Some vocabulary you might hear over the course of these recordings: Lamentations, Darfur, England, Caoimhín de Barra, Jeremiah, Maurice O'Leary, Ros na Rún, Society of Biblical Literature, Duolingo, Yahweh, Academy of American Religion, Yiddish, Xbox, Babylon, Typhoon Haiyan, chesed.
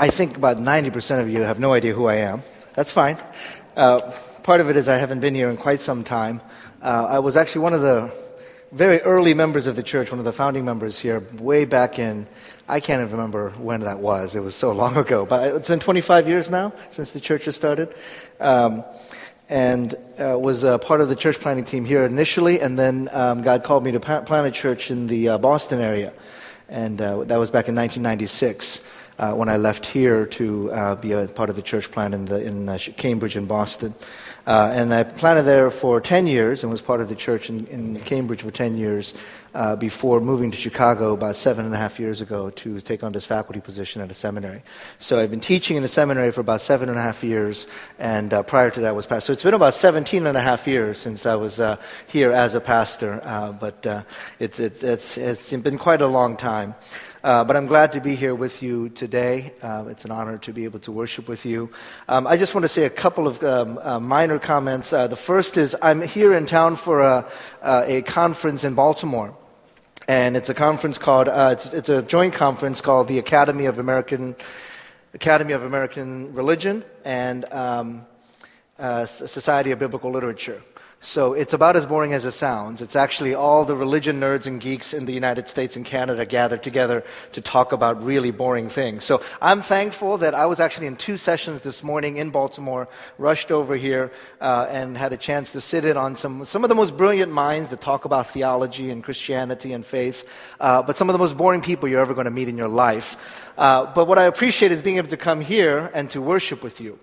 I think about 90% of you have no idea who I am. That's fine. Part of it is I haven't been here in quite some time. I was actually one of the very early members of the church, one of the founding members here, way back in, I can't even remember when that was. It was so long ago. But it's been 25 years now since the church has started. And was part of the church planning team here initially, and then God called me to plant a church in the Boston area. And that was back in 1996 when I left here to be a part of the church plant in Cambridge and Boston. And I planted there for 10 years and was part of the church in Cambridge for 10 years before moving to Chicago about 7.5 years ago to take on this faculty position at a seminary. So I've been teaching in a seminary for about 7.5 years, and prior to that I was pastor. So it's been about 17.5 years since I was here as a pastor, but it's been quite a long time. But I'm glad to be here with you today. It's an honor to be able to worship with you. I just want to say a couple of minor comments. The first is I'm here in town for a conference in Baltimore. And it's a conference called, it's a joint conference called the Academy of American Religion and Society of Biblical Literature. So it's about as boring as it sounds. It's actually all the religion nerds and geeks in the United States and Canada gathered together to talk about really boring things. So I'm thankful that I was actually in 2 sessions this morning in Baltimore, rushed over here, and had a chance to sit in on some of the most brilliant minds that talk about theology and Christianity and faith, but some of the most boring people you're ever going to meet in your life. But what I appreciate is being able to come here and to worship with you.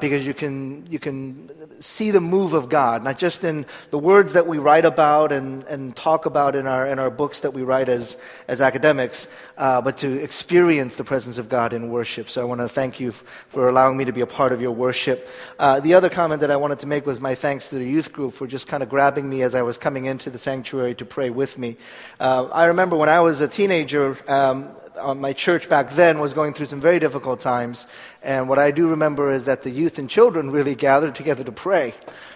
Because you can see the move of God, not just in the words that we write about and talk about in our books that we write as academics, but to experience the presence of God in worship. So I want to thank you for allowing me to be a part of your worship. The other comment that I wanted to make was my thanks to the youth group for just kind of grabbing me as I was coming into the sanctuary to pray with me. I remember when I was a teenager, my church back then was going through some very difficult times, and what I do remember is that the youth and children really gathered together to pray,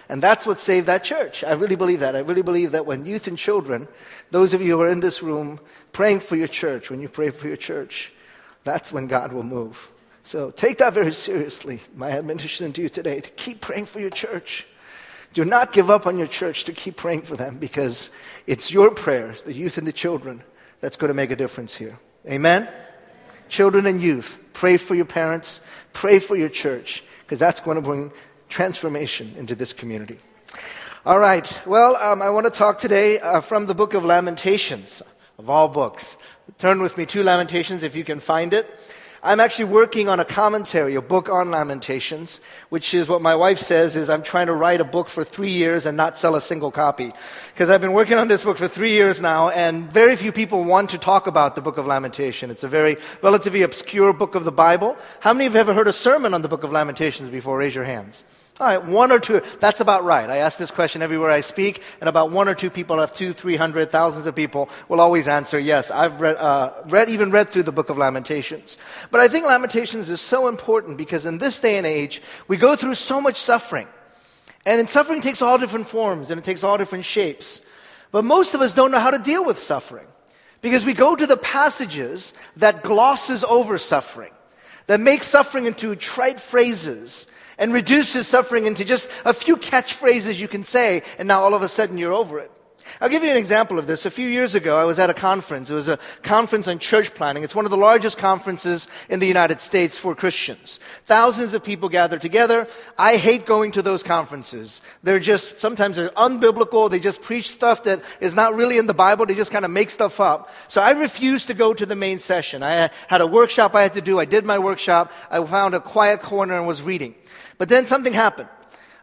and that's what saved that church. I really believe that. I really believe that when youth and children, those of you who are in this room praying for your church, when you pray for your church, that's when God will move. So take that very seriously, my admonition to you today, to keep praying for your church. Do not give up on your church, to keep praying for them, because it's your prayers, the youth and the children, that's going to make a difference here. Amen? Children and youth, pray for your parents, pray for your church, because that's going to bring transformation into this community. All right, well, I want to talk today from the book of Lamentations, of all books. Turn with me to Lamentations if you can find it. I'm actually working on a commentary, a book on Lamentations, which is what my wife says is I'm trying to write a book for 3 years and not sell a single copy. Because I've been working on this book for 3 years now, and very few people want to talk about the book of Lamentation. It's a very relatively obscure book of the Bible. How many of you have ever heard a sermon on the book of Lamentations before? Raise your hands. All right, 1 or 2. That's about right. I ask this question everywhere I speak, and about 1 or 2 people, 200, 300, thousands of people will always answer, yes, I've read through the book of Lamentations. But I think Lamentations is so important because in this day and age, we go through so much suffering. And suffering takes all different forms, and it takes all different shapes. But most of us don't know how to deal with suffering because we go to the passages that glosses over suffering, that make suffering into trite phrases, and reduces suffering into just a few catchphrases you can say, and now all of a sudden you're over it. I'll give you an example of this. A few years ago, I was at a conference. It was a conference on church planning. It's one of the largest conferences in the United States for Christians. Thousands of people gather together. I hate going to those conferences. Sometimes they're unbiblical. They just preach stuff that is not really in the Bible. They just kind of make stuff up. So I refused to go to the main session. I had a workshop I had to do. I did my workshop. I found a quiet corner and was reading. But then something happened.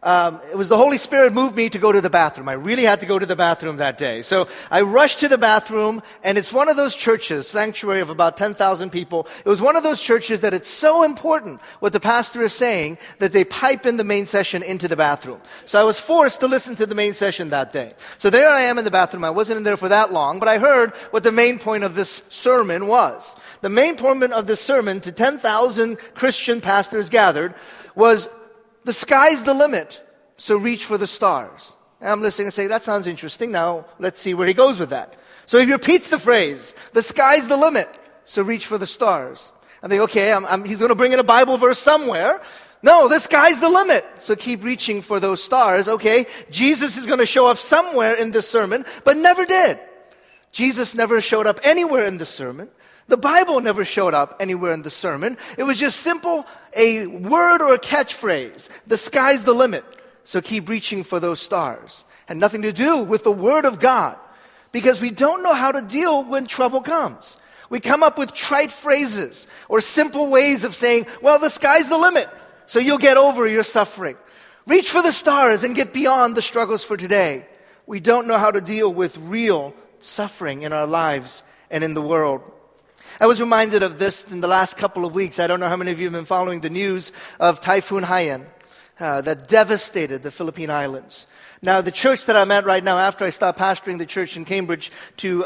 It was the Holy Spirit moved me to go to the bathroom. I really had to go to the bathroom that day. So I rushed to the bathroom, and it's one of those churches, sanctuary of about 10,000 people. It was one of those churches that it's so important what the pastor is saying that they pipe in the main session into the bathroom. So I was forced to listen to the main session that day. So there I am in the bathroom. I wasn't in there for that long, but I heard what the main point of this sermon was. The main point of this sermon to 10,000 Christian pastors gathered was, the sky's the limit, so reach for the stars. And I'm listening and saying, that sounds interesting. Now, let's see where he goes with that. So he repeats the phrase, the sky's the limit, so reach for the stars. I think, okay, he's going to bring in a Bible verse somewhere. No, the sky's the limit. So keep reaching for those stars. Okay, Jesus is going to show up somewhere in this sermon, but never did. Jesus never showed up anywhere in the sermon. The Bible never showed up anywhere in the sermon. It was just simple, a word or a catchphrase. The sky's the limit. So keep reaching for those stars. Had nothing to do with the Word of God. Because we don't know how to deal when trouble comes. We come up with trite phrases or simple ways of saying, well, the sky's the limit, so you'll get over your suffering. Reach for the stars and get beyond the struggles for today. We don't know how to deal with real suffering in our lives and in the world. I was reminded of this in the last couple of weeks. I don't know how many of you have been following the news of Typhoon Haiyan that devastated the Philippine Islands. Now, the church that I'm at right now, after I stopped pastoring the church in Cambridge to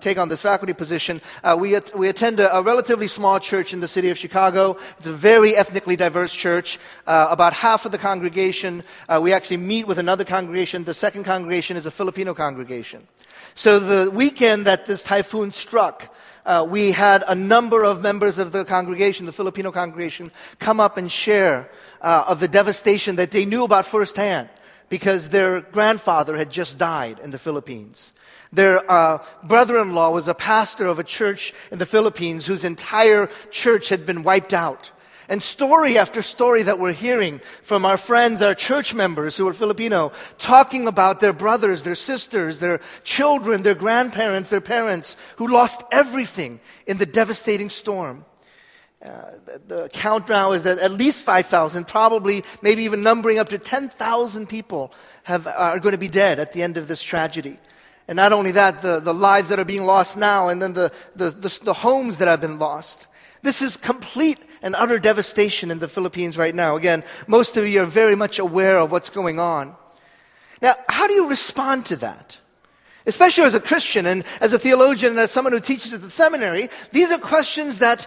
take on this faculty position, we attend a relatively small church in the city of Chicago. It's a very ethnically diverse church. About half of the congregation, we actually meet with another congregation. The second congregation is a Filipino congregation. So the weekend that this typhoon struck, we had a number of members of the congregation, the Filipino congregation, come up and share of the devastation that they knew about firsthand, because their grandfather had just died in the Philippines. Their brother-in-law was a pastor of a church in the Philippines whose entire church had been wiped out. And story after story that we're hearing from our friends, our church members who are Filipino, talking about their brothers, their sisters, their children, their grandparents, their parents, who lost everything in the devastating storm. The count now is that at least 5,000, probably maybe even numbering up to 10,000 people are going to be dead at the end of this tragedy. And not only that, the lives that are being lost now, and then the homes that have been lost. This is complete and utter devastation in the Philippines right now. Again, most of you are very much aware of what's going on. Now, how do you respond to that? Especially as a Christian and as a theologian and as someone who teaches at the seminary, these are questions that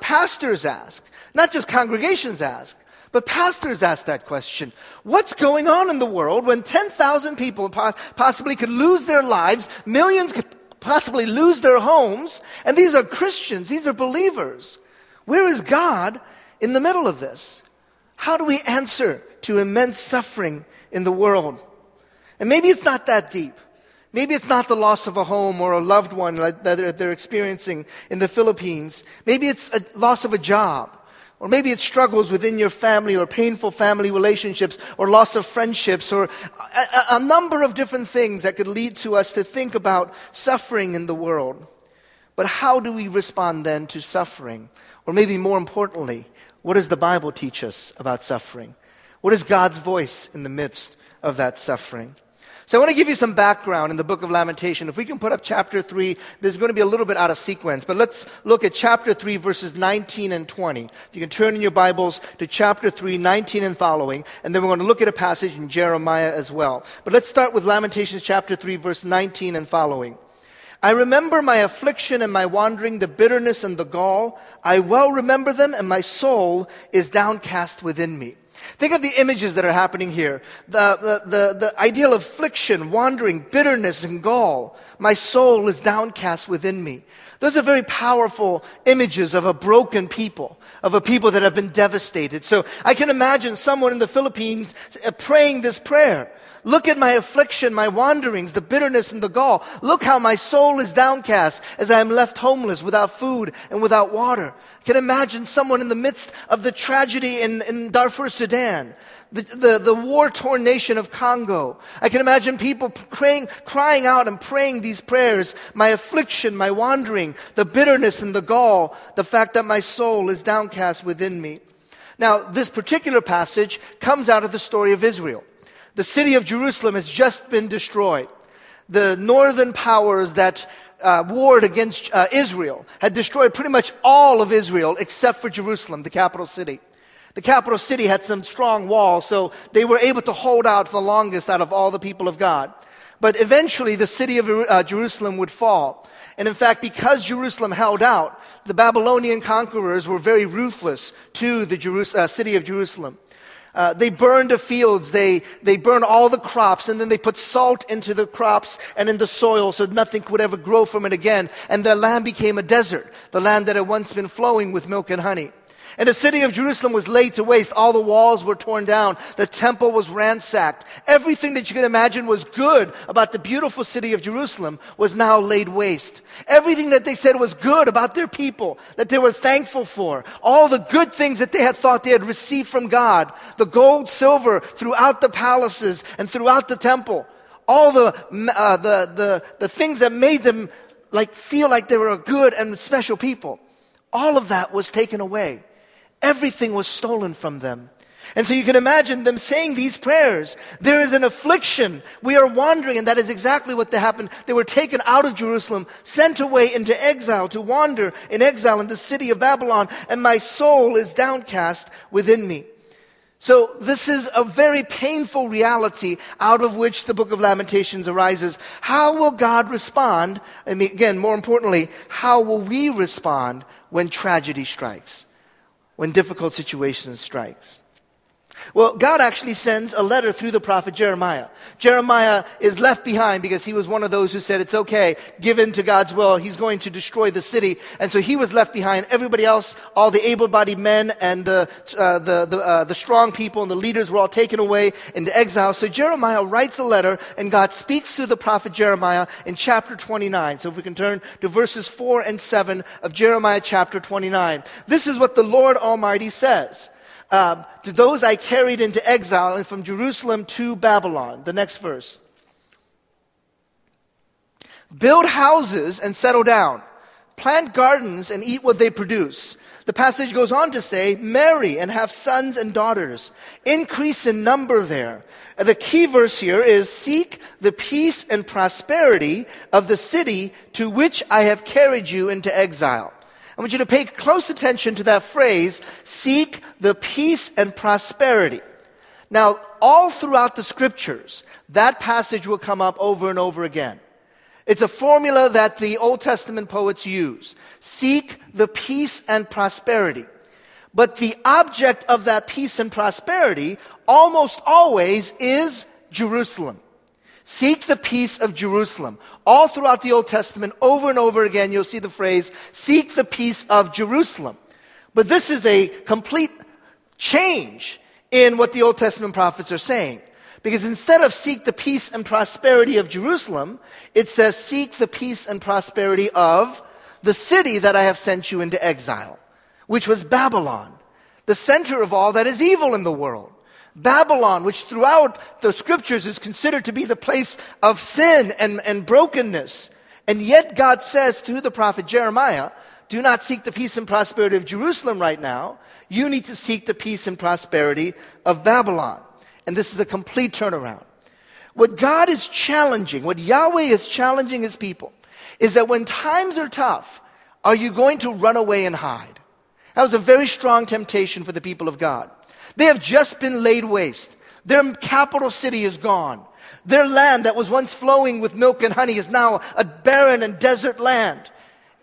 pastors ask, not just congregations ask, but pastors ask that question. What's going on in the world when 10,000 people possibly could lose their lives, millions could possibly lose their homes, and these are Christians, these are believers? Where is God in the middle of this? How do we answer to immense suffering in the world? And maybe it's not that deep. Maybe it's not the loss of a home or a loved one like that they're experiencing in the Philippines. Maybe it's a loss of a job. Or maybe it's struggles within your family or painful family relationships or loss of friendships or a number of different things that could lead to us to think about suffering in the world. But how do we respond then to suffering? Or maybe more importantly, what does the Bible teach us about suffering? What is God's voice in the midst of that suffering? So I want to give you some background in the book of Lamentation. If we can put up chapter 3, there's going to be a little bit out of sequence. But let's look at chapter 3, verses 19 and 20. If you can turn in your Bibles to chapter 3, 19 and following. And then we're going to look at a passage in Jeremiah as well. But let's start with Lamentations chapter 3, verse 19 and following. I remember my affliction and my wandering, the bitterness and the gall. I well remember them, and my soul is downcast within me. Think of the images that are happening here. The ideal of affliction, wandering, bitterness, and gall. My soul is downcast within me. Those are very powerful images of a broken people, of a people that have been devastated. So I can imagine someone in the Philippines praying this prayer. Look at my affliction, my wanderings, the bitterness and the gall. Look how my soul is downcast as I am left homeless, without food and without water. I can imagine someone in the midst of the tragedy in Darfur, Sudan, the war-torn nation of Congo. I can imagine people crying out and praying these prayers. My affliction, my wandering, the bitterness and the gall, the fact that my soul is downcast within me. Now, this particular passage comes out of the story of Israel. The city of Jerusalem has just been destroyed. The northern powers that warred against Israel had destroyed pretty much all of Israel except for Jerusalem, the capital city. The capital city had some strong walls, so they were able to hold out the longest out of all the people of God. But eventually, the city of Jerusalem would fall. And in fact, because Jerusalem held out, the Babylonian conquerors were very ruthless to the city of Jerusalem. They burn the fields. They burn all the crops, and then they put salt into the crops and in the soil so nothing could ever grow from it again. And their land became a desert, the land that had once been flowing with milk and honey. And the city of Jerusalem was laid to waste. All the walls were torn down. The temple was ransacked. Everything that you could imagine was good about the beautiful city of Jerusalem was now laid waste. Everything that they said was good about their people, that they were thankful for, all the good things that they had thought they had received from God, the gold, silver throughout the palaces and throughout the temple, all the things that made them feel like they were a good and special people, all of that was taken away. Everything was stolen from them. And so you can imagine them saying these prayers. There is an affliction. We are wandering. And that is exactly what happened. They were taken out of Jerusalem, sent away into exile to wander in exile in the city of Babylon. And my soul is downcast within me. So this is a very painful reality out of which the book of Lamentations arises. How will God respond? I mean, again, more importantly, how will we respond when tragedy strikes? When difficult situation strikes. Well, God actually sends a letter through the prophet Jeremiah. Jeremiah is left behind because he was one of those who said, it's okay, give in to God's will. He's going to destroy the city. And so he was left behind. Everybody else, all the able-bodied men and the strong people and the leaders were all taken away into exile. So Jeremiah writes a letter, and God speaks through the prophet Jeremiah in chapter 29. So if we can turn to verses 4 and 7 of Jeremiah chapter 29. This is what the Lord Almighty says. To those I carried into exile and from Jerusalem to Babylon. The next verse. Build houses and settle down. Plant gardens and eat what they produce. The passage goes on to say, marry and have sons and daughters. Increase in number there. The key verse here is, seek the peace and prosperity of the city to which I have carried you into exile. I want you to pay close attention to that phrase, seek the peace and prosperity. Now, all throughout the scriptures, that passage will come up over and over again. It's a formula that the Old Testament poets use. Seek the peace and prosperity. But the object of that peace and prosperity almost always is Jerusalem. Seek the peace of Jerusalem. All throughout the Old Testament, over and over again, you'll see the phrase, seek the peace of Jerusalem. But this is a complete change in what the Old Testament prophets are saying. Because instead of seek the peace and prosperity of Jerusalem, it says, seek the peace and prosperity of the city that I have sent you into exile, which was Babylon, the center of all that is evil in the world. Babylon, which throughout the scriptures is considered to be the place of sin and brokenness. And yet God says to the prophet Jeremiah, do not seek the peace and prosperity of Jerusalem right now. You need to seek the peace and prosperity of Babylon. And this is a complete turnaround. What God is challenging, what Yahweh is challenging his people, is that when times are tough, are you going to run away and hide? That was a very strong temptation for the people of God. They have just been laid waste. Their capital city is gone. Their land that was once flowing with milk and honey is now a barren and desert land.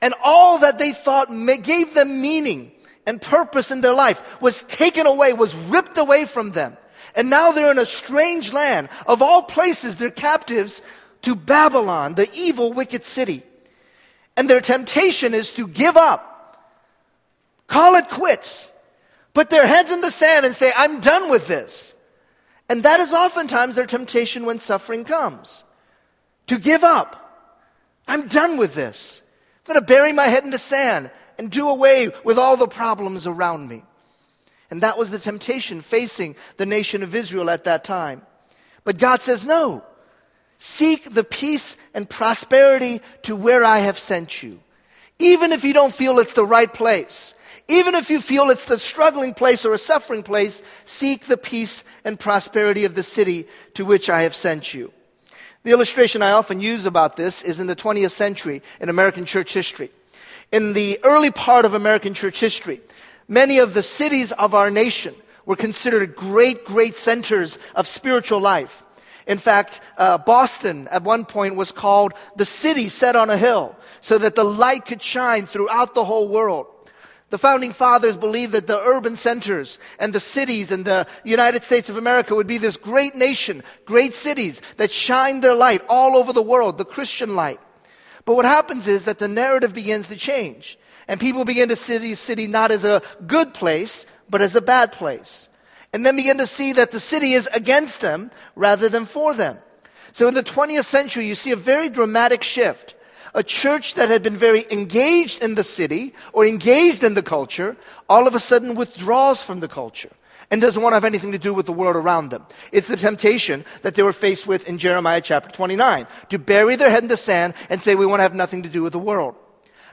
And all that they thought gave them meaning and purpose in their life was taken away, was ripped away from them. And now they're in a strange land. Of all places, they're captives to Babylon, the evil, wicked city. And their temptation is to give up, call it quits. Put their heads in the sand and say, I'm done with this. And that is oftentimes their temptation when suffering comes. To give up. I'm done with this. I'm going to bury my head in the sand and do away with all the problems around me. And that was the temptation facing the nation of Israel at that time. But God says, no. Seek the peace and prosperity to where I have sent you. Even if you don't feel it's the right place. Even if you feel it's the struggling place or a suffering place, seek the peace and prosperity of the city to which I have sent you. The illustration I often use about this is in the 20th century in American church history. In the early part of American church history, many of the cities of our nation were considered great, great centers of spiritual life. In fact, Boston at one point was called the city set on a hill so that the light could shine throughout the whole world. The founding fathers believed that the urban centers and the cities in the United States of America would be this great nation, great cities that shine their light all over the world, the Christian light. But what happens is that the narrative begins to change, and people begin to see the city not as a good place, but as a bad place. And then begin to see that the city is against them rather than for them. So in the 20th century, you see a very dramatic shift. A church that had been very engaged in the city or engaged in the culture, all of a sudden withdraws from the culture and doesn't want to have anything to do with the world around them. It's the temptation that they were faced with in Jeremiah chapter 29, to bury their head in the sand and say, we want to have nothing to do with the world.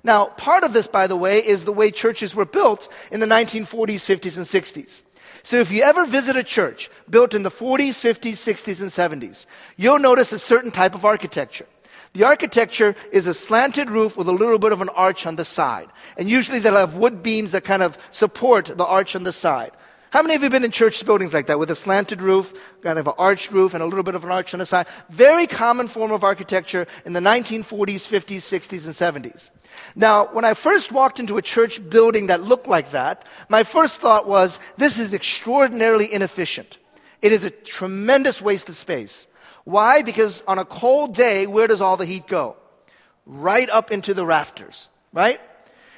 Now, part of this, by the way, is the way churches were built in the 1940s, 50s, and 60s. So if you ever visit a church built in the 40s, 50s, 60s, and 70s, you'll notice a certain type of architecture. The architecture is a slanted roof with a little bit of an arch on the side. And usually they'll have wood beams that kind of support the arch on the side. How many of you have been in church buildings like that with a slanted roof, kind of an arched roof and a little bit of an arch on the side? Very common form of architecture in the 1940s, 50s, 60s, and 70s. Now, when I first walked into a church building that looked like that, my first thought was, this is extraordinarily inefficient. It is a tremendous waste of space. Why? Because on a cold day, where does all the heat go? Right up into the rafters, right?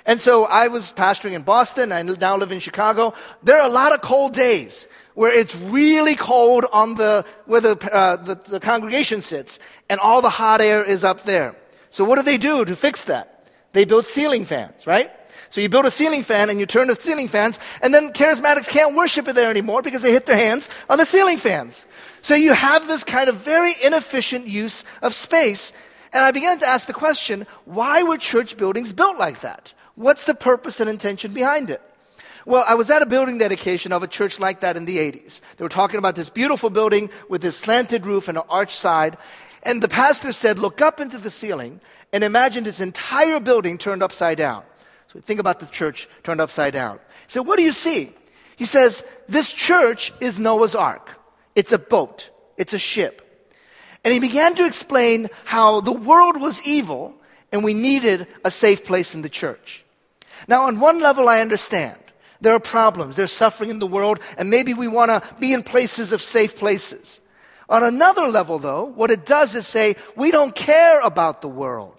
And so I was pastoring in Boston. I now live in Chicago. There are a lot of cold days where it's really cold on where the congregation sits, and all the hot air is up there. So what do they do to fix that? They build ceiling fans, right? So you build a ceiling fan and you turn the ceiling fans, and then charismatics can't worship it there anymore because they hit their hands on the ceiling fans. So you have this kind of very inefficient use of space. And I began to ask the question, why were church buildings built like that? What's the purpose and intention behind it? Well, I was at a building dedication of a church like that in the 80s. They were talking about this beautiful building with this slanted roof and an arch side. And the pastor said, look up into the ceiling and imagine this entire building turned upside down. So think about the church turned upside down. He said, what do you see? He says, this church is Noah's Ark. It's a boat. It's a ship. And he began to explain how the world was evil and we needed a safe place in the church. Now, on one level, I understand. There are problems. There's suffering in the world, and maybe we want to be in places of safe places. On another level, though, what it does is say, we don't care about the world.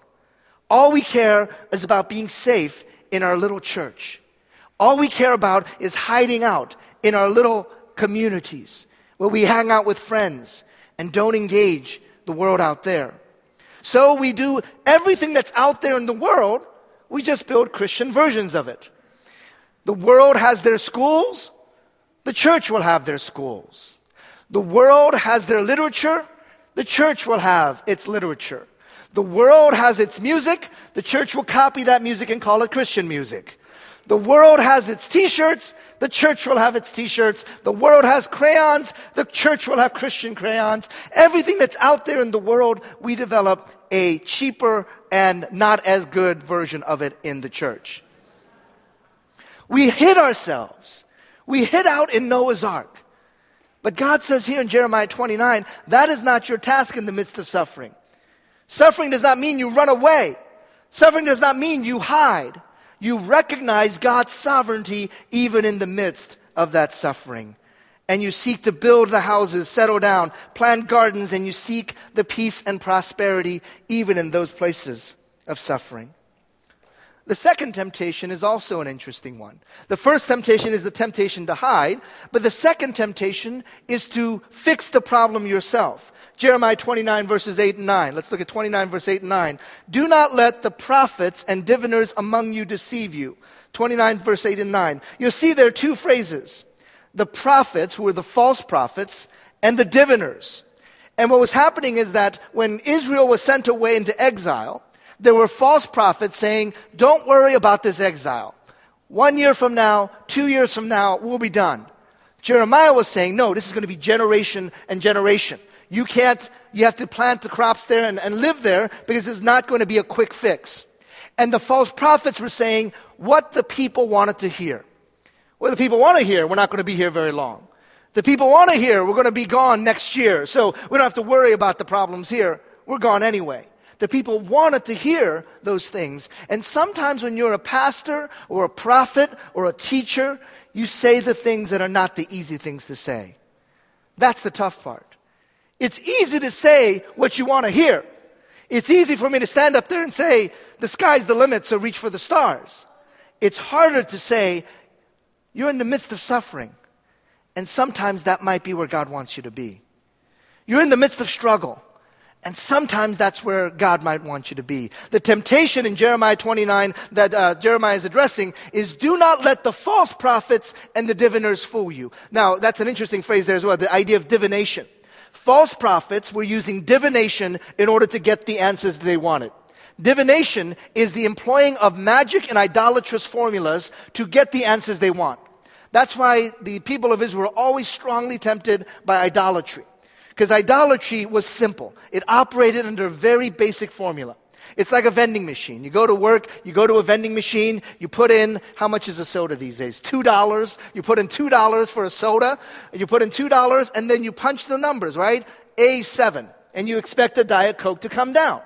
All we care is about being safe in our little church. All we care about is hiding out in our little communities, where we hang out with friends and don't engage the world out there. So we do everything that's out there in the world, we just build Christian versions of it. The world has their schools, the church will have their schools. The world has their literature, the church will have its literature. The world has its music, the church will copy that music and call it Christian music. The world has its t-shirts, the church will have its t-shirts. The world has crayons, the church will have Christian crayons. Everything that's out there in the world, we develop a cheaper and not as good version of it in the church. We hid ourselves. We hid out in Noah's Ark. But God says here in Jeremiah 29, that is not your task in the midst of suffering. Suffering does not mean you run away. Suffering does not mean you hide. You recognize God's sovereignty even in the midst of that suffering. And you seek to build the houses, settle down, plant gardens, and you seek the peace and prosperity even in those places of suffering. The second temptation is also an interesting one. The first temptation is the temptation to hide, but the second temptation is to fix the problem yourself. Jeremiah 29 verses 8 and 9. Let's look at 29 verse 8 and 9. Do not let the prophets and diviners among you deceive you. 29 verse 8 and 9. You'll see there are two phrases. The prophets, who were the false prophets, and the diviners. And what was happening is that when Israel was sent away into exile, there were false prophets saying, don't worry about this exile. 1 year from now, 2 years from now, we'll be done. Jeremiah was saying, no, this is going to be generation and generation. You have to plant the crops there and live there because it's not going to be a quick fix. And the false prophets were saying what the people wanted to hear. Well, the people want to hear, we're not going to be here very long. The people want to hear, we're going to be gone next year. So we don't have to worry about the problems here. We're gone anyway. The people wanted to hear those things. And sometimes when you're a pastor or a prophet or a teacher, you say the things that are not the easy things to say. That's the tough part. It's easy to say what you want to hear. It's easy for me to stand up there and say, the sky's the limit, so reach for the stars. It's harder to say, you're in the midst of suffering. And sometimes that might be where God wants you to be. You're in the midst of struggle. And sometimes that's where God might want you to be. The temptation in Jeremiah 29 that Jeremiah is addressing is, do not let the false prophets and the diviners fool you. Now, that's an interesting phrase there as well, the idea of divination. False prophets were using divination in order to get the answers they wanted. Divination is the employing of magic and idolatrous formulas to get the answers they want. That's why the people of Israel were always strongly tempted by idolatry. Because idolatry was simple. It operated under a very basic formula. It's like a vending machine. You go to work, you go to a vending machine, you put in, how much is a soda these days? $2. You put in $2 for a soda, you put in $2, and then you punch the numbers, right? A7. And you expect a Diet Coke to come down.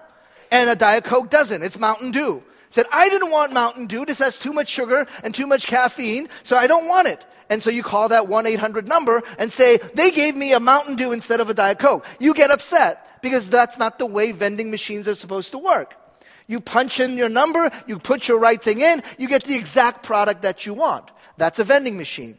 And a Diet Coke doesn't. It's Mountain Dew. Said, I didn't want Mountain Dew. This has too much sugar and too much caffeine, so I don't want it. And so you call that 1-800 number and say, they gave me a Mountain Dew instead of a Diet Coke. You get upset because that's not the way vending machines are supposed to work. You punch in your number, you put your right thing in, you get the exact product that you want. That's a vending machine.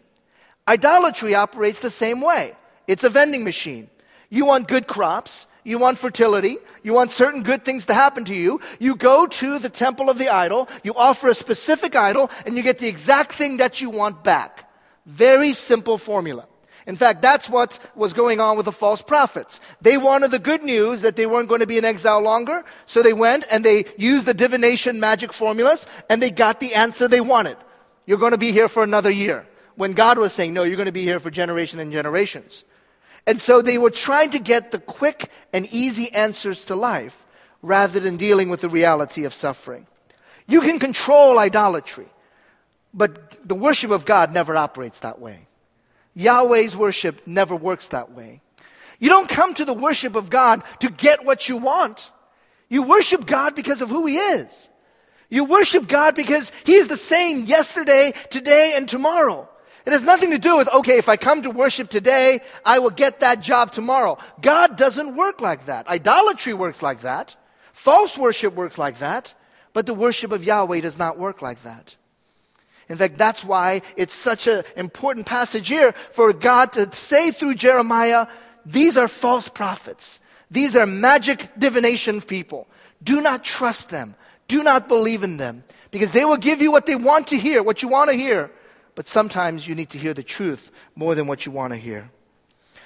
Idolatry operates the same way. It's a vending machine. You want good crops. You want fertility. You want certain good things to happen to you. You go to the temple of the idol. You offer a specific idol, and you get the exact thing that you want back. Very simple formula. In fact, that's what was going on with the false prophets. They wanted the good news that they weren't going to be in exile longer, so they went and they used the divination magic formulas, and they got the answer they wanted. You're going to be here for another year. When God was saying, no, you're going to be here for generation and generations. And so they were trying to get the quick and easy answers to life rather than dealing with the reality of suffering. You can control idolatry, but the worship of God never operates that way. Yahweh's worship never works that way. You don't come to the worship of God to get what you want. You worship God because of who He is. You worship God because He is the same yesterday, today, and tomorrow. It has nothing to do with, okay, if I come to worship today, I will get that job tomorrow. God doesn't work like that. Idolatry works like that. False worship works like that. But the worship of Yahweh does not work like that. In fact, that's why it's such an important passage here for God to say through Jeremiah, these are false prophets. These are magic divination people. Do not trust them. Do not believe in them. Because they will give you what they want to hear, what you want to hear. But sometimes you need to hear the truth more than what you want to hear.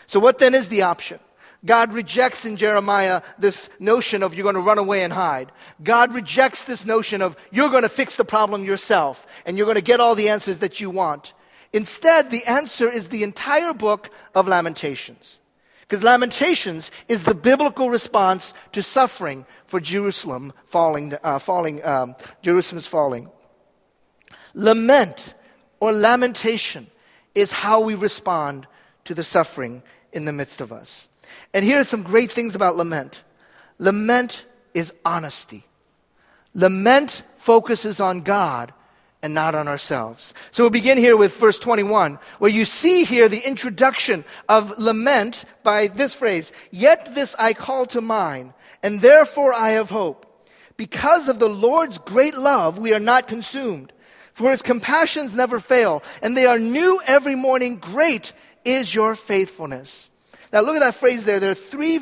So what then is the option? God rejects in Jeremiah this notion of you're going to run away and hide. God rejects this notion of you're going to fix the problem yourself and you're going to get all the answers that you want. Instead, the answer is the entire book of Lamentations. Because Lamentations is the biblical response to suffering for Jerusalem falling, Jerusalem's falling. Lament or lamentation is how we respond to the suffering in the midst of us. And here are some great things about lament. Lament is honesty. Lament focuses on God and not on ourselves. So we'll begin here with verse 21, where you see here the introduction of lament by this phrase, "Yet this I call to mind, and therefore I have hope. Because of the Lord's great love, we are not consumed. For His compassions never fail, and they are new every morning. Great is your faithfulness." Now look at that phrase there. There are three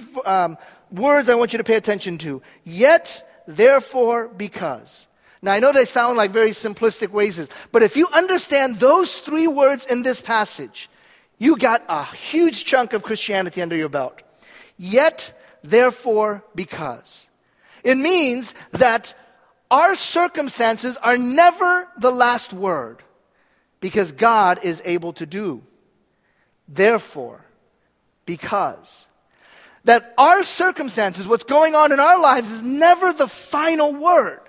words I want you to pay attention to. Yet, therefore, because. Now I know they sound like very simplistic ways, but if you understand those three words in this passage, you got a huge chunk of Christianity under your belt. Yet, therefore, because. It means that our circumstances are never the last word because God is able to do. Therefore, because. That our circumstances, what's going on in our lives is never the final word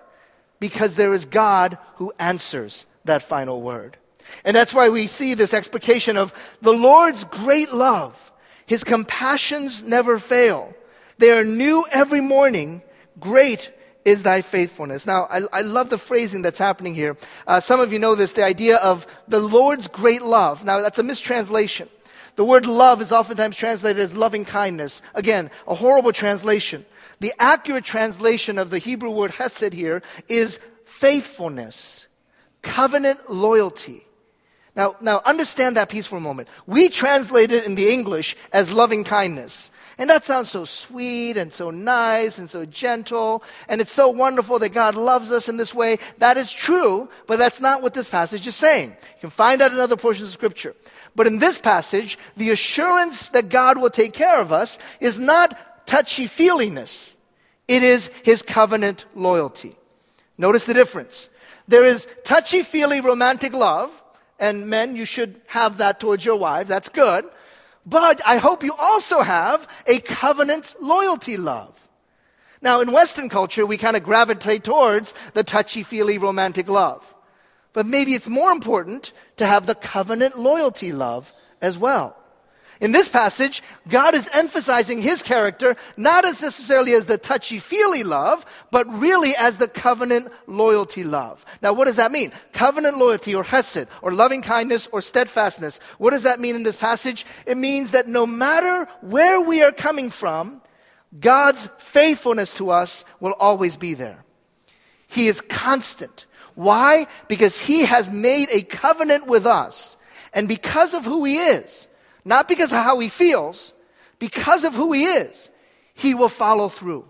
because there is God who answers that final word. And that's why we see this explication of the Lord's great love. His compassions never fail. They are new every morning. great is thy faithfulness. Now, I love the phrasing that's happening here. Some of you know this, the idea of the Lord's great love. Now, that's a mistranslation. The word love is oftentimes translated as loving kindness. Again, a horrible translation. The accurate translation of the Hebrew word chesed here is faithfulness, covenant loyalty. Now understand that piece for a moment. We translate it in the English as loving kindness. And that sounds so sweet and so nice and so gentle. And it's so wonderful that God loves us in this way. That is true, but that's not what this passage is saying. You can find out in other portions of Scripture. But in this passage, the assurance that God will take care of us is not touchy-feeliness. It is His covenant loyalty. Notice the difference. There is touchy-feely romantic love. And men, you should have that towards your wife. That's good. But I hope you also have a covenant loyalty love. Now, in Western culture, we kind of gravitate towards the touchy-feely romantic love. But maybe it's more important to have the covenant loyalty love as well. In this passage, God is emphasizing His character, not as necessarily as the touchy-feely love, but really as the covenant loyalty love. Now, what does that mean? Covenant loyalty, or chesed, or loving kindness, or steadfastness. What does that mean in this passage? It means that no matter where we are coming from, God's faithfulness to us will always be there. He is constant. Why? Because He has made a covenant with us. And because of who He is, not because of how He feels, because of who He is, He will follow through.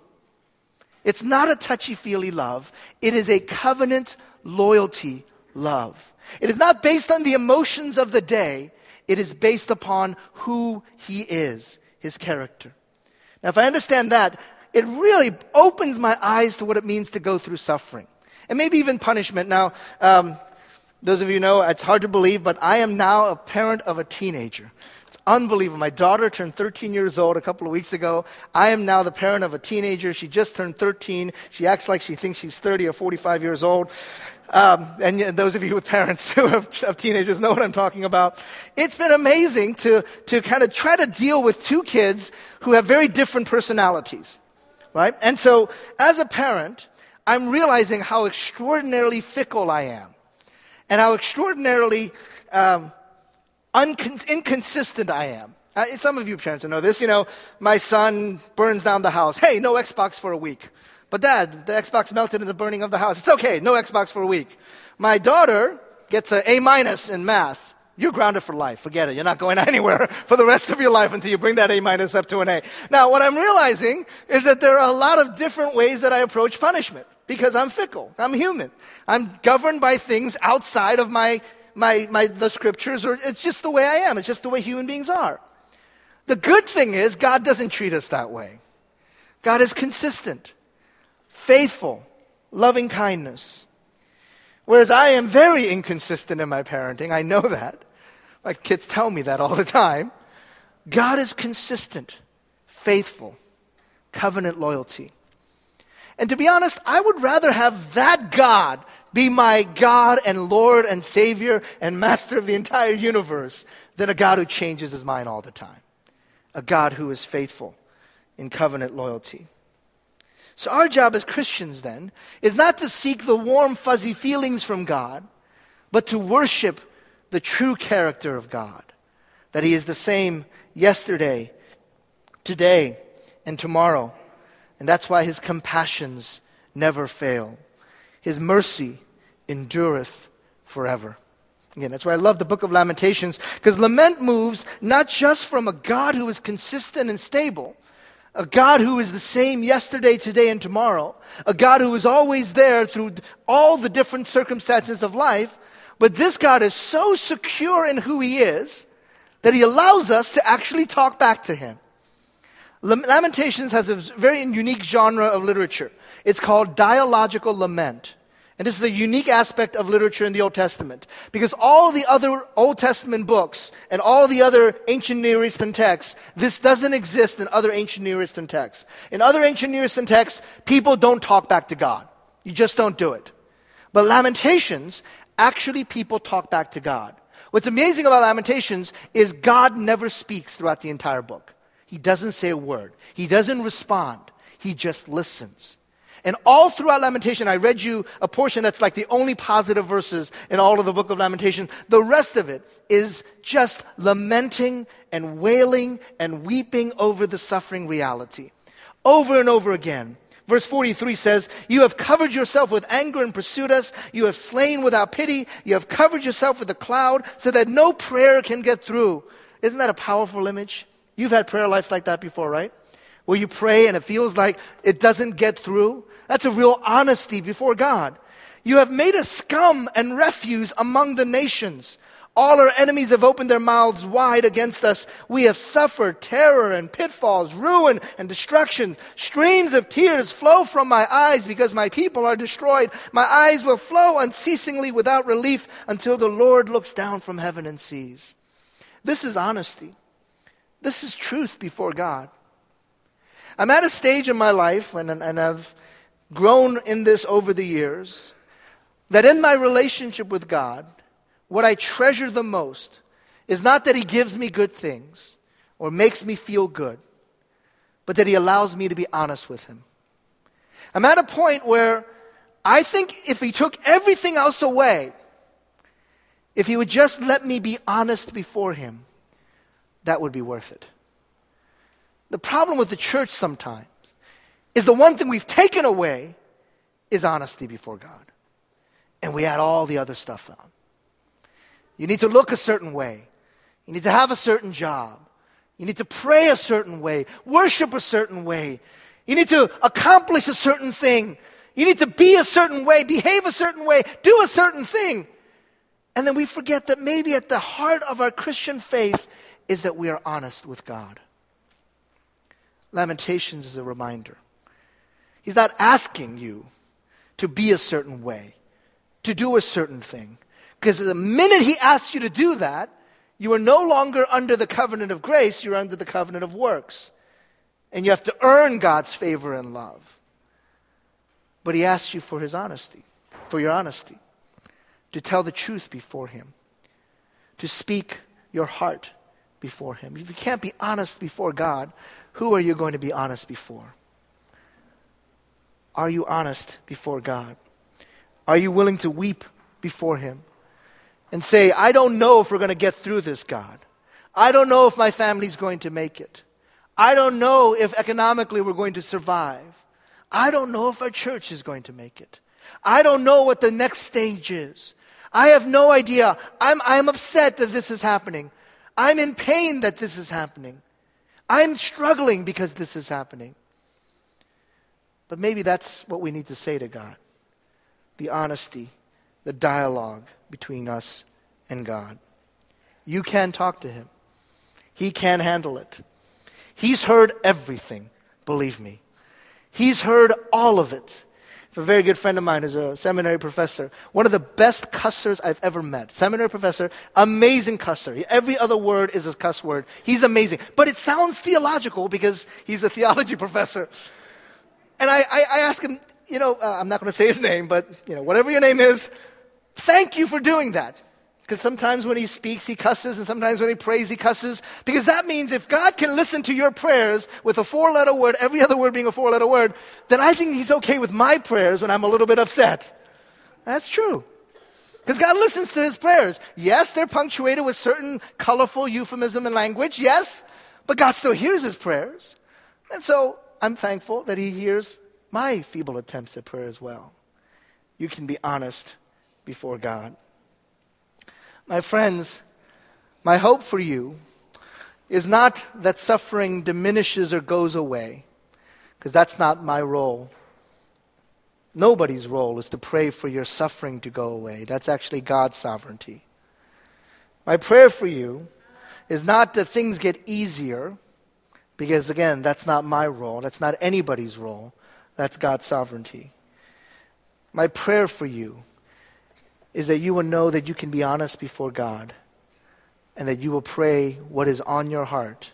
It's not a touchy-feely love. It is a covenant loyalty love. It is not based on the emotions of the day. It is based upon who He is, His character. Now, if I understand that, it really opens my eyes to what it means to go through suffering. And maybe even punishment. Now, those of you know, it's hard to believe, but I am now a parent of a teenager. It's unbelievable. My daughter turned 13 years old a couple of weeks ago. I am now the parent of a teenager. She just turned 13. She acts like she thinks she's 30 or 45 years old. And those of you with parents who have teenagers know what I'm talking about. It's been amazing to kind of try to deal with two kids who have very different personalities, right? And so as a parent, I'm realizing how extraordinarily fickle I am and how extraordinarily inconsistent I am. Some of you parents know this. You know, my son burns down the house. Hey, no Xbox for a week. But Dad, the Xbox melted in the burning of the house. It's okay, no Xbox for a week. My daughter gets an A- in math. You're grounded for life. Forget it. You're not going anywhere for the rest of your life until you bring that A- up to an A. Now, what I'm realizing is that there are a lot of different ways that I approach punishment. Because I'm fickle. I'm human. I'm governed by things outside of the Scriptures. Or it's just the way I am. It's just the way human beings are. The good thing is God doesn't treat us that way. God is consistent, faithful, loving kindness. Whereas I am very inconsistent in my parenting. I know that. My kids tell me that all the time. God is consistent, faithful, covenant loyalty. And to be honest, I would rather have that God be my God and Lord and Savior and Master of the entire universe than a God who changes His mind all the time. A God who is faithful in covenant loyalty. So our job as Christians then is not to seek the warm, fuzzy feelings from God, but to worship the true character of God. That He is the same yesterday, today, and tomorrow. And that's why His compassions never fail. His mercy endureth forever. Again, that's why I love the book of Lamentations, because lament moves not just from a God who is consistent and stable, a God who is the same yesterday, today, and tomorrow, a God who is always there through all the different circumstances of life, but this God is so secure in who He is that He allows us to actually talk back to Him. Lamentations has a very unique genre of literature. It's called dialogical lament. And this is a unique aspect of literature in the Old Testament. Because all the other Old Testament books and all the other ancient Near Eastern texts, this doesn't exist in other ancient Near Eastern texts. In other ancient Near Eastern texts, people don't talk back to God. You just don't do it. But Lamentations, actually people talk back to God. What's amazing about Lamentations is God never speaks throughout the entire book. He doesn't say a word. He doesn't respond. He just listens. And all throughout Lamentation, I read you a portion that's like the only positive verses in all of the book of Lamentation. The rest of it is just lamenting and wailing and weeping over the suffering reality. Over and over again. Verse 43 says, "You have covered yourself with anger and pursued us. You have slain without pity. You have covered yourself with a cloud so that no prayer can get through." Isn't that a powerful image? You've had prayer lives like that before, right? Where you pray and it feels like it doesn't get through. That's a real honesty before God. "You have made us scum and refuse among the nations. All our enemies have opened their mouths wide against us. We have suffered terror and pitfalls, ruin and destruction. Streams of tears flow from my eyes because my people are destroyed. My eyes will flow unceasingly without relief until the Lord looks down from heaven and sees." This is honesty. This is truth before God. I'm at a stage in my life, and I've grown in this over the years, that in my relationship with God, what I treasure the most is not that He gives me good things or makes me feel good, but that He allows me to be honest with Him. I'm at a point where I think if He took everything else away, if He would just let me be honest before Him, that would be worth it. The problem with the church sometimes is the one thing we've taken away is honesty before God. And we add all the other stuff on. You need to look a certain way. You need to have a certain job. You need to pray a certain way, worship a certain way. You need to accomplish a certain thing. You need to be a certain way, behave a certain way, do a certain thing. And then we forget that maybe at the heart of our Christian faith is that we are honest with God. Lamentations is a reminder. He's not asking you to be a certain way, to do a certain thing. Because the minute He asks you to do that, you are no longer under the covenant of grace, you're under the covenant of works. And you have to earn God's favor and love. But He asks you for His honesty, for your honesty, to tell the truth before Him, to speak your heart before Him. If you can't be honest before God, who are you going to be honest before? Are you honest before God? Are you willing to weep before Him? And say, "I don't know if we're going to get through this, God. I don't know if my family's going to make it. I don't know if economically we're going to survive. I don't know if our church is going to make it. I don't know what the next stage is. I have no idea. I'm upset that this is happening. I'm in pain that this is happening. I'm struggling because this is happening." But maybe that's what we need to say to God. The honesty, the dialogue between us and God. You can talk to Him. He can handle it. He's heard everything, believe me. He's heard all of it. A very good friend of mine is a seminary professor, one of the best cussers I've ever met. Seminary professor, amazing cusser. Every other word is a cuss word. He's amazing. But it sounds theological because he's a theology professor. And I ask him, I'm not going to say his name, but, whatever your name is, thank you for doing that. Because sometimes when he speaks, he cusses, and sometimes when he prays, he cusses. Because that means if God can listen to your prayers with a four-letter word, every other word being a four-letter word, then I think He's okay with my prayers when I'm a little bit upset. That's true. Because God listens to His prayers. Yes, they're punctuated with certain colorful euphemism and language, yes, but God still hears His prayers. And so I'm thankful that He hears my feeble attempts at prayer as well. You can be honest before God. My friends, my hope for you is not that suffering diminishes or goes away, because that's not my role. Nobody's role is to pray for your suffering to go away. That's actually God's sovereignty. My prayer for you is not that things get easier, because again, that's not my role. That's not anybody's role. That's God's sovereignty. My prayer for you is that you will know that you can be honest before God and that you will pray what is on your heart.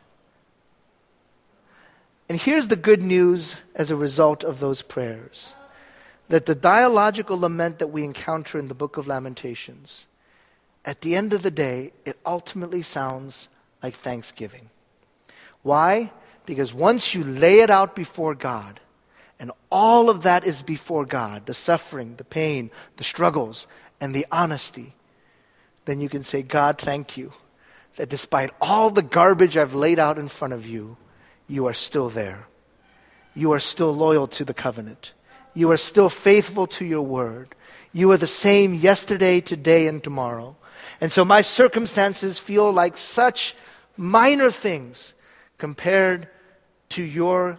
And here's the good news as a result of those prayers, that the dialogical lament that we encounter in the book of Lamentations, at the end of the day, it ultimately sounds like thanksgiving. Why? Because once you lay it out before God And all of that is before God, the suffering, the pain, the struggles, and the honesty. Then you can say, God, thank you that despite all the garbage I've laid out in front of you, you are still there. You are still loyal to the covenant. You are still faithful to your word. You are the same yesterday, today, and tomorrow. And so my circumstances feel like such minor things compared to your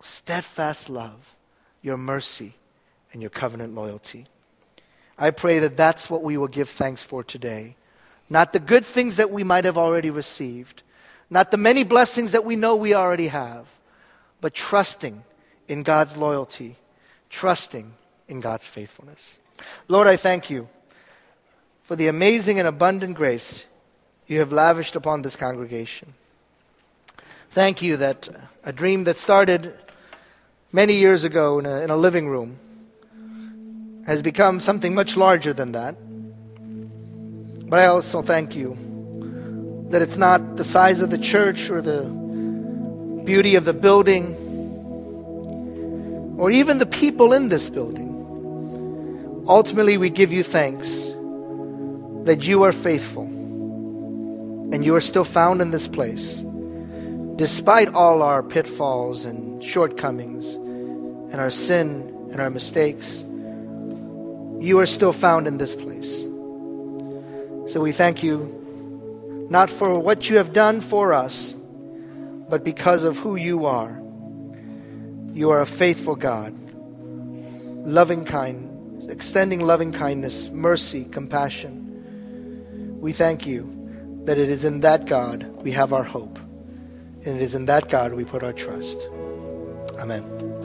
steadfast love, your mercy, and your covenant loyalty. I pray that that's what we will give thanks for today. Not the good things that we might have already received, not the many blessings that we know we already have, but trusting in God's loyalty, trusting in God's faithfulness. Lord, I thank you for the amazing and abundant grace you have lavished upon this congregation. Thank you that a dream that started many years ago in a living room has become something much larger than that. But I also thank you that it's not the size of the church or the beauty of the building or even the people in this building. Ultimately, we give you thanks that you are faithful and you are still found in this place despite all our pitfalls and shortcomings and our sin and our mistakes. You are still found in this place. So we thank you not for what you have done for us, but because of who you are. You are a faithful God, loving kind, extending loving kindness, mercy, compassion. We thank you that it is in that God we have our hope, and it is in that God we put our trust. Amen.